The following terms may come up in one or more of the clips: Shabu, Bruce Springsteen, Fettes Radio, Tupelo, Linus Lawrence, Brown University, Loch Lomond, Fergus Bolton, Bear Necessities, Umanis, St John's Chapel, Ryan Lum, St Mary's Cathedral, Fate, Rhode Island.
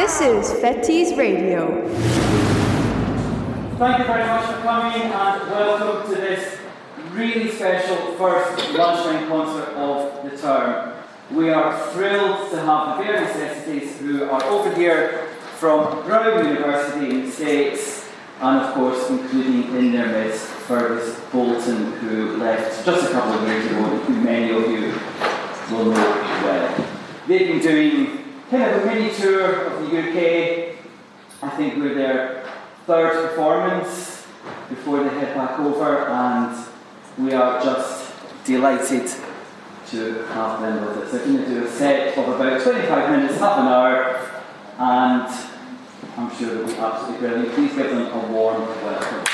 This is Fettes Radio. Thank you very much for coming and welcome to this really special first lunchtime concert of the term. We are thrilled to have the Bear Necessities, who are over here from Brown University in the States, and of course including in their midst Fergus Bolton, who left just a couple of years ago, who many of you will know well. They've been doing kind of a mini tour of the UK. I think we're their third performance before they head back over, and we are just delighted to have them with us. They're going to do a set of about 25 minutes, half an hour, and I'm sure they'll be absolutely brilliant. Please give them a warm welcome.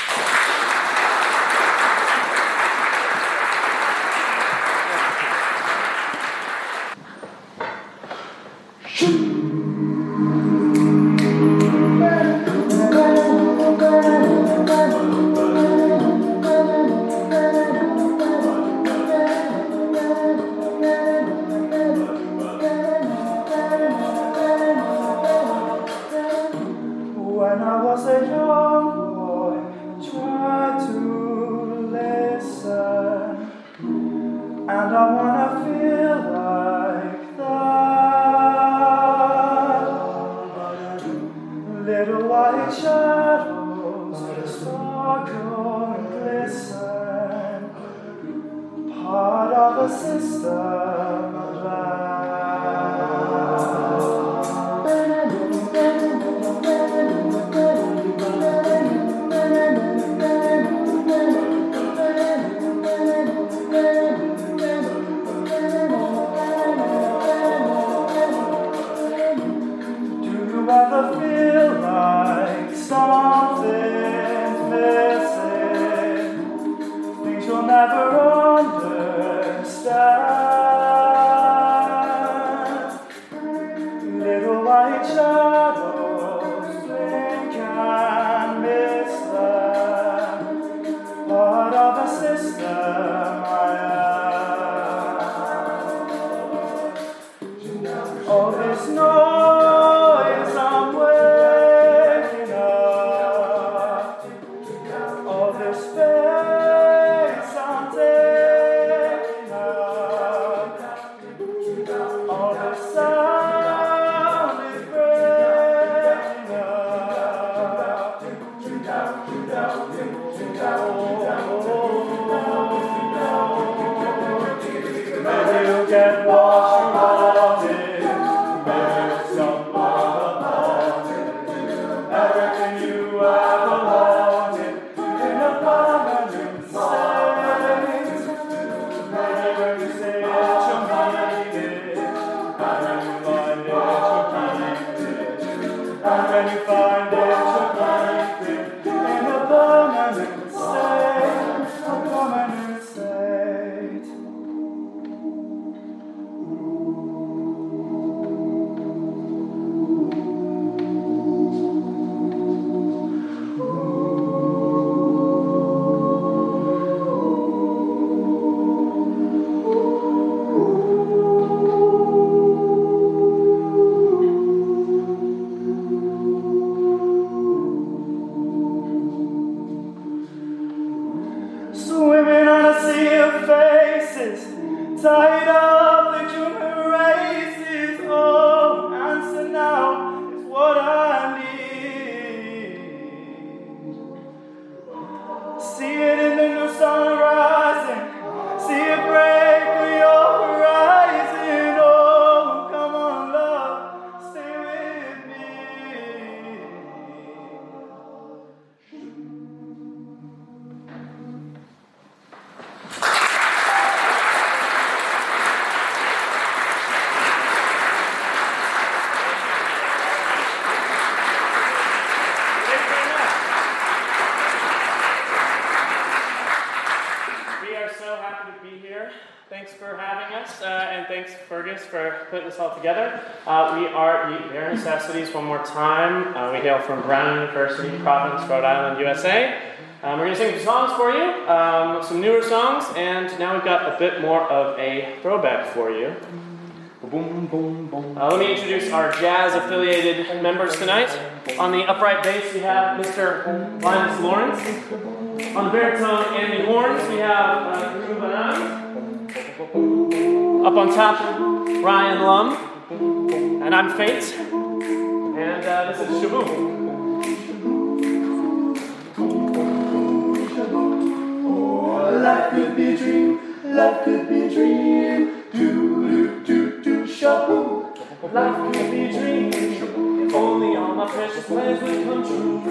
One more time. We hail from Brown University, Providence, Rhode Island, USA. We're going to sing some songs for you, some newer songs, and now we've got a bit more of a throwback for you. Boom, boom, boom. Let me introduce our jazz-affiliated members tonight. On the upright bass, we have Mr. Linus Lawrence. On the baritone and the horns, we have Umanis. Up on top, Ryan Lum. And I'm Fate. And this is Shabu. Oh, life could be a dream. Life could be a dream. Do, do, do, do, shabu. Life could be a dream. If only all my precious plans would come true.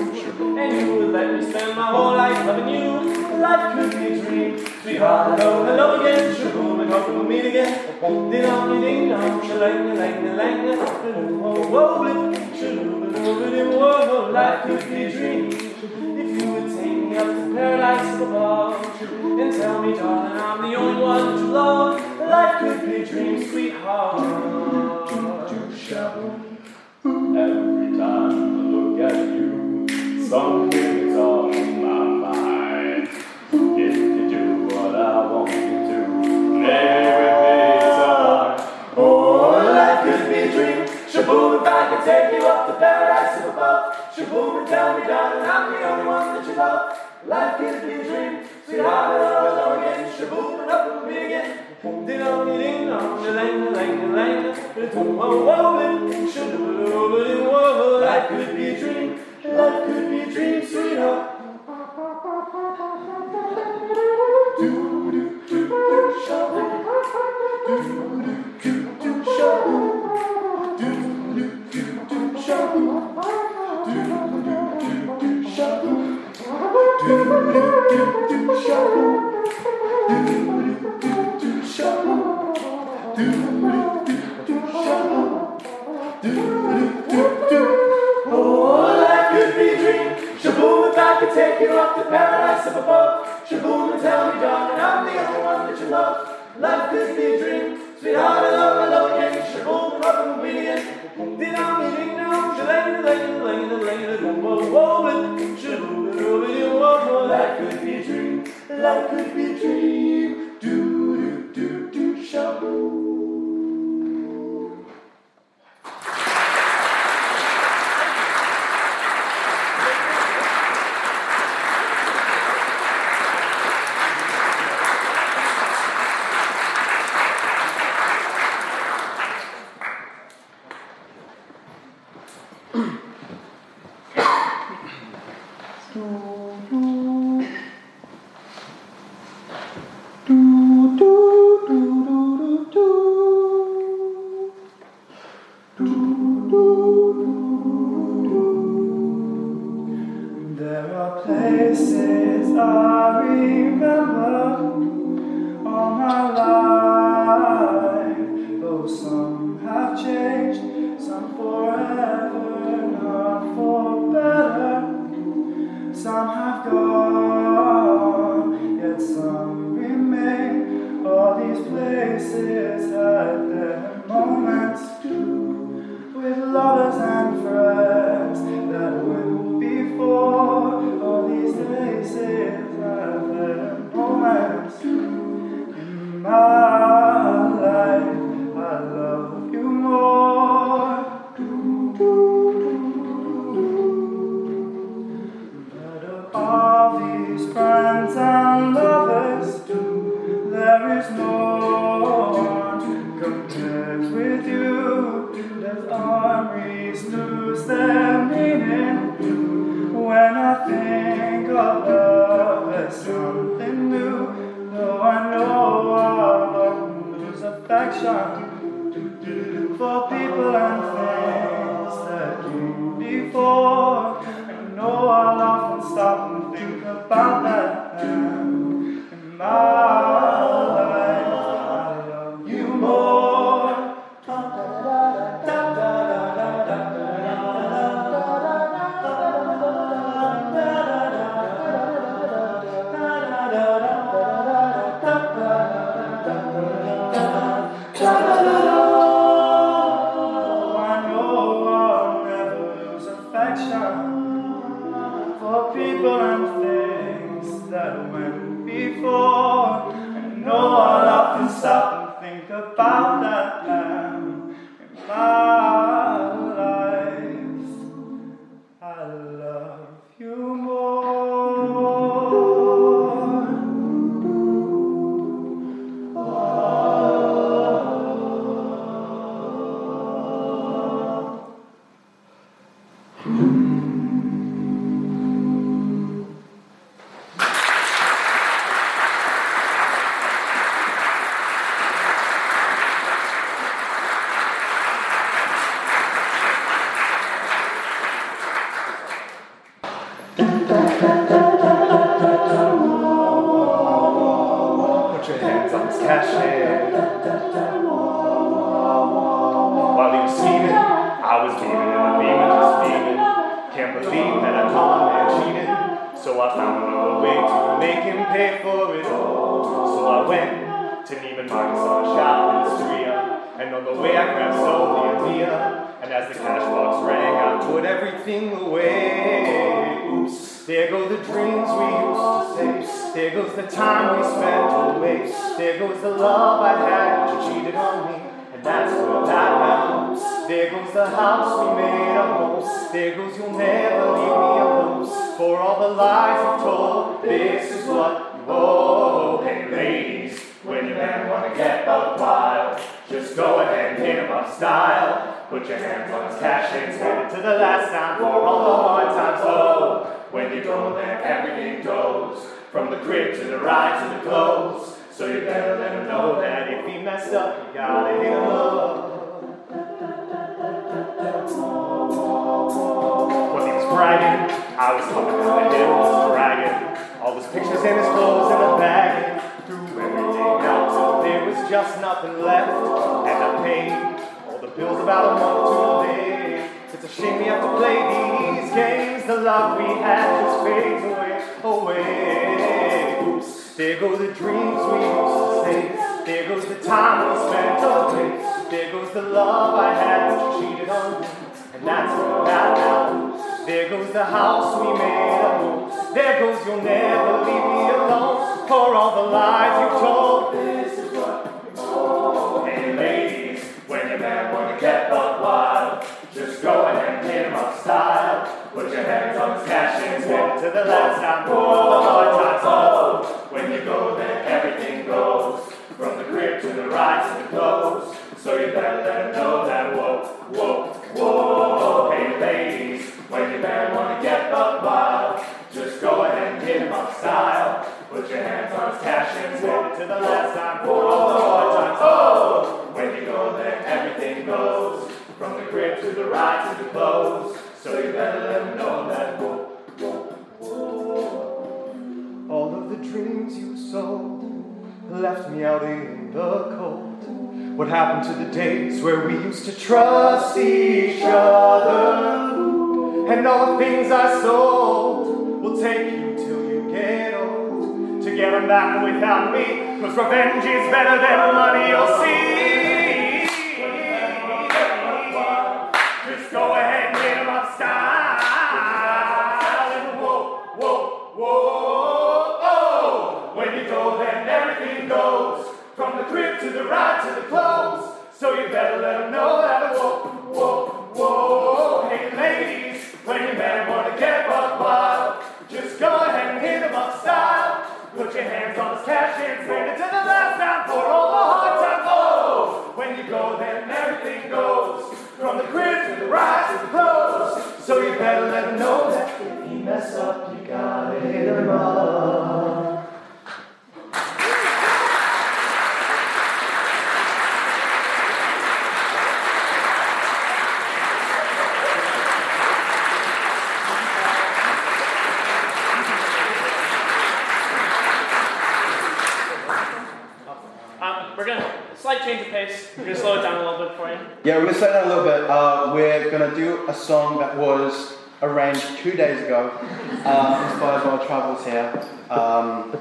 And you would let me spend my whole life loving you. Life could be a dream. Sweetheart, hello, hello again. Shabu, and hope we'll meet again. Ding-dong-ding-dong. Shalang-dang-dang-dang. Whoa-whoa-blip. Shabu-ba-do-ba-do-whoa. Life could be a dream. You would take me up to paradise above and tell me, darling, I'm the only one that you love. Life could be a dream, sweetheart. Every time I look at you, something's on my mind. If you do what I want you to, everything's alright. Oh, life could be a dream. Shabu, if I could take you up to paradise above. Shabu, and tell me, darling, I'm the only one that you love. Life could be a dream, sweetheart, hello again. Shabu, and up with me again. Ding-dong-ding-dong, da-lang-da-lang-da-lang. Da-dum-wah-wah-wah-wah. Shabu-da-doo-ba-doo-wah-wah. Life could be a dream, life could be a dream, sweetheart. Do-do-do-do-shabu. Do-do-do-do-shabu. Do-do-do-do-shabu. Oh, life could be a dream. Shaboom, if I could take you up to paradise up above. Shaboom, and tell me, darling, I'm the only one that you love. Life could be a dream. Sweetheart, I love, I love again. Shaboom, up and we again. Life could be a dream. Life could be a dream. Do do do do shabu. Action.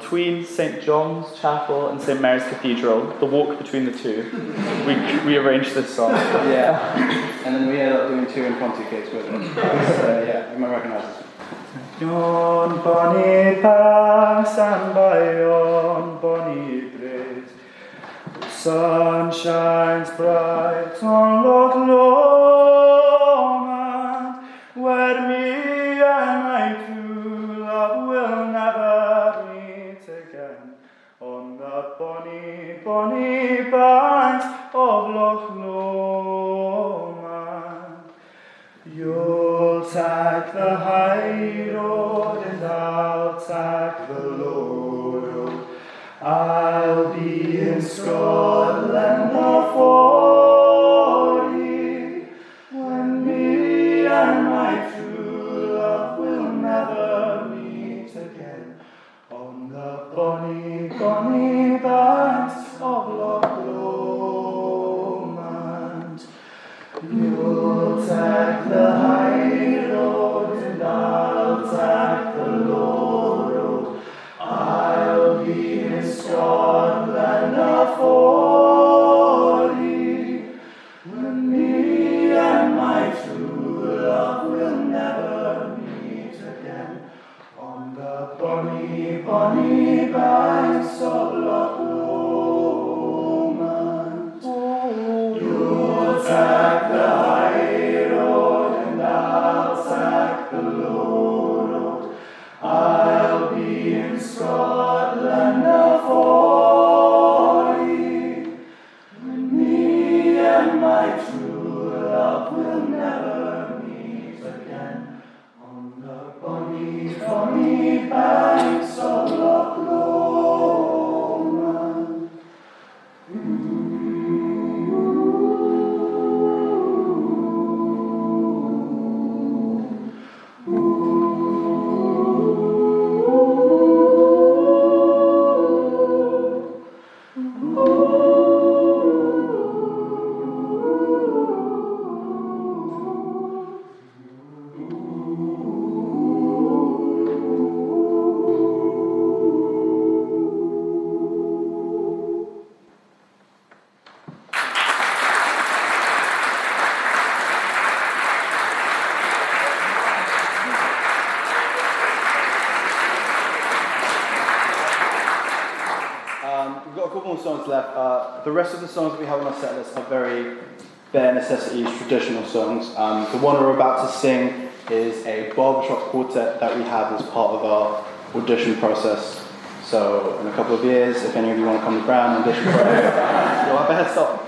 Between St John's Chapel and St Mary's Cathedral, the walk between the two, we arranged this song. Yeah, and then we ended up doing two impromptu gigs with it. So yeah, you might recognise this. Yon boni pas and yon boni bread. The sun shines bright on Loch Lomond, where me and my true love will never. Bonnie, bonnie banks of Loch Lomond, you'll back the high road and I'll tack the low road. I'll be in Scotland before you, when me and my true love will never meet again. On the bonny, bonny banks of Loch Lomond, you'll take the high road and I'll take the low road. I'll be in Scotland afore ye, when me and my true love will never meet again. On the bonny, bonny banks of Loch Lomond, you'll take the high road and I'll take the low road. I'll be in Scotland afore ye, when me and my true love will never meet again. On the bonny, bonny banks of Loch Lomond. The rest of the songs that we have on our set list are very Bear Necessities traditional songs. The one we're about to sing is a barbershop quartet that we have as part of our audition process. So in a couple of years, if any of you want to come to Brown and audition for it, you'll have a head start.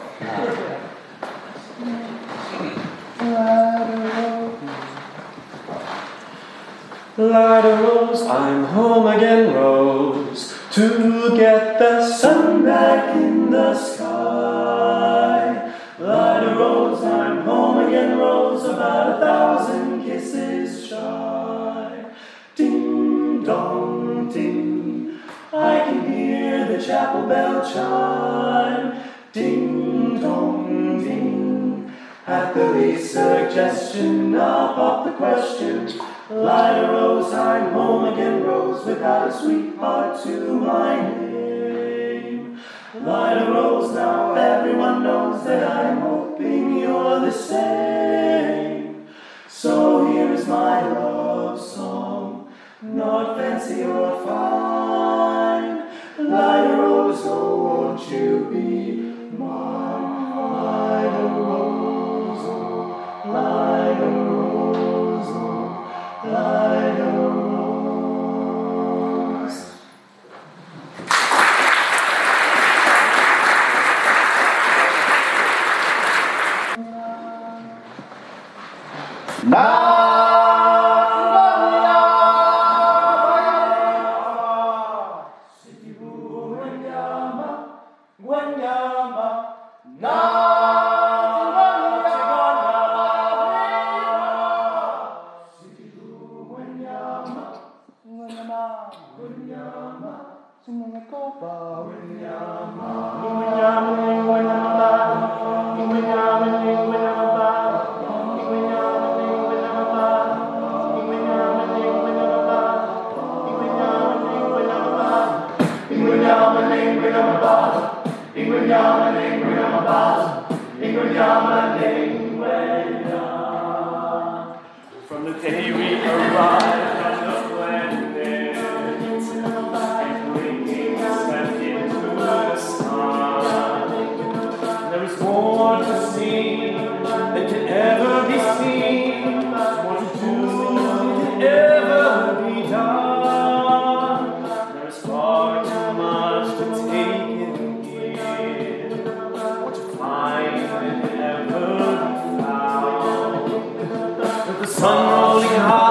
Ladder Rose, I'm home again, Rose, to get the sun back in the sky. Ladder Rose, I'm home again, Rose, about 1,000 kisses shy. Ding dong ding, I can hear the chapel bell chime. Ding dong ding, at the least suggestion I'll pop the question. Ladder Rose, I'm home again, Rose, without a sweetheart to my name. Ladder Rose, now everyone knows that I'm hoping you're the same. So here is my love song, not fancy or fine. Ladder Rose, oh won't you be mine? Ladder Rose, oh Ladder Rose, oh Light a Rose. Sun rolling high.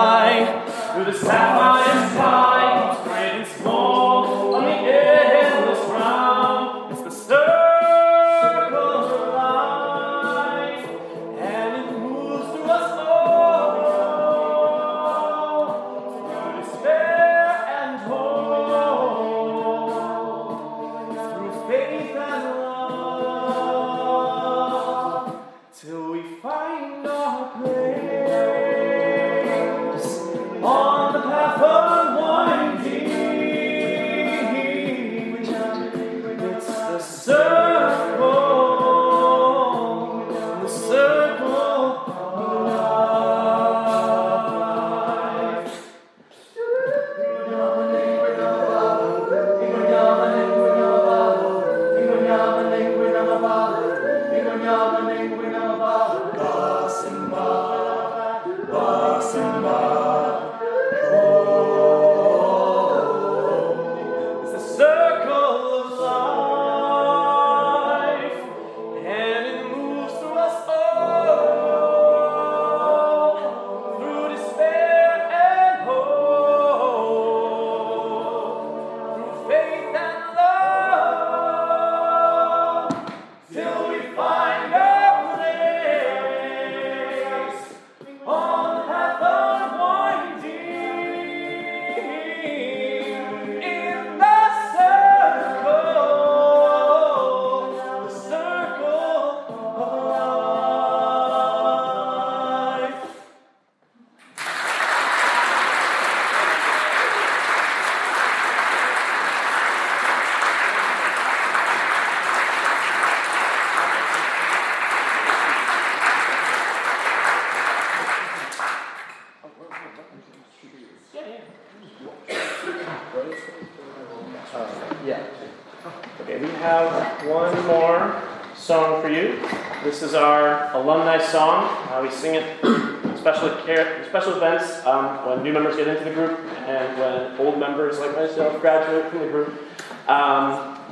you. This is our alumni song. We sing it at special events when new members get into the group and when old members like myself graduate from the group.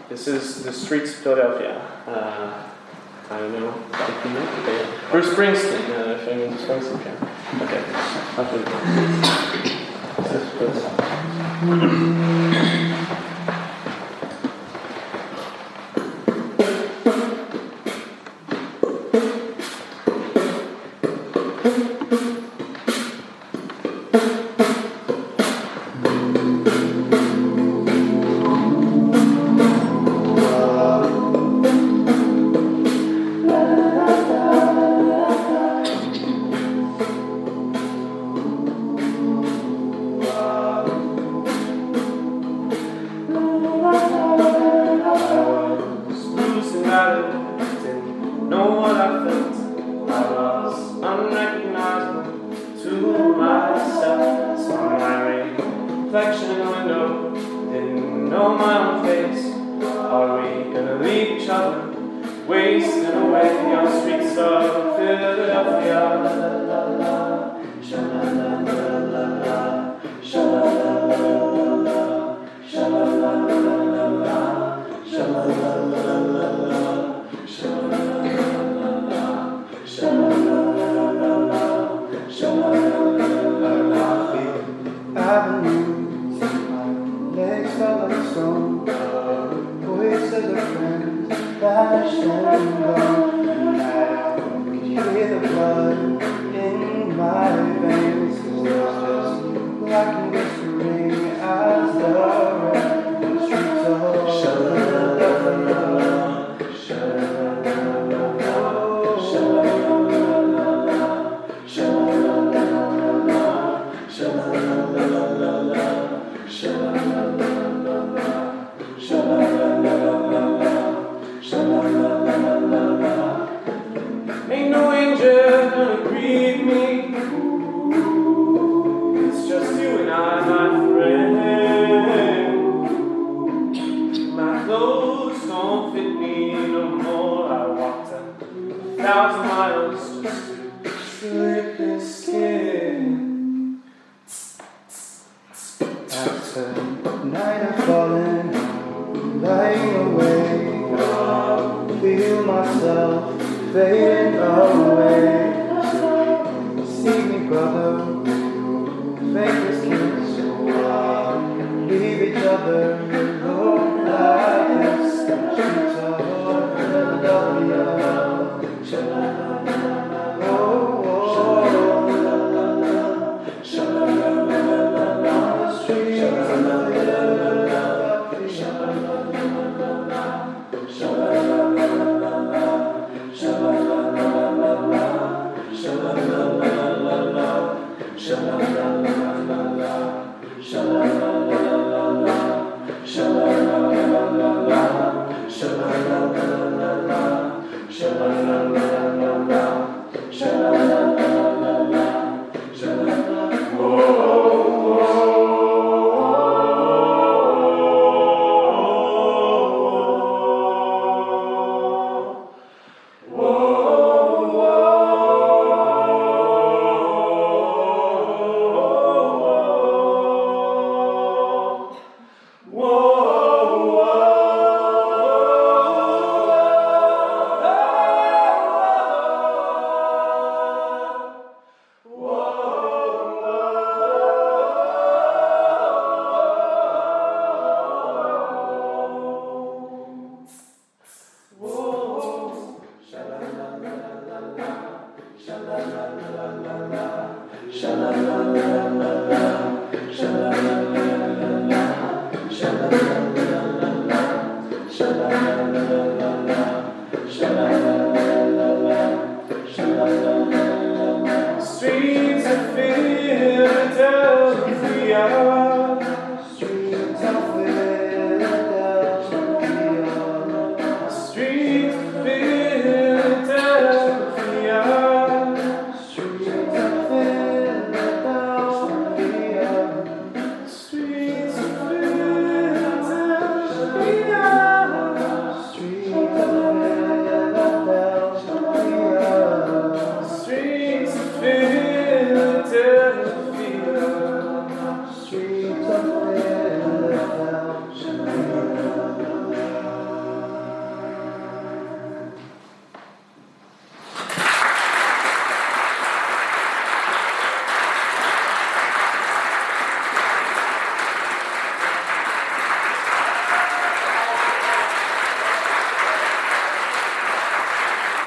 This is The Streets of Philadelphia. I don't know. Okay. Bruce Springsteen. If anyone's a Springsteen fan. Okay. Sweet.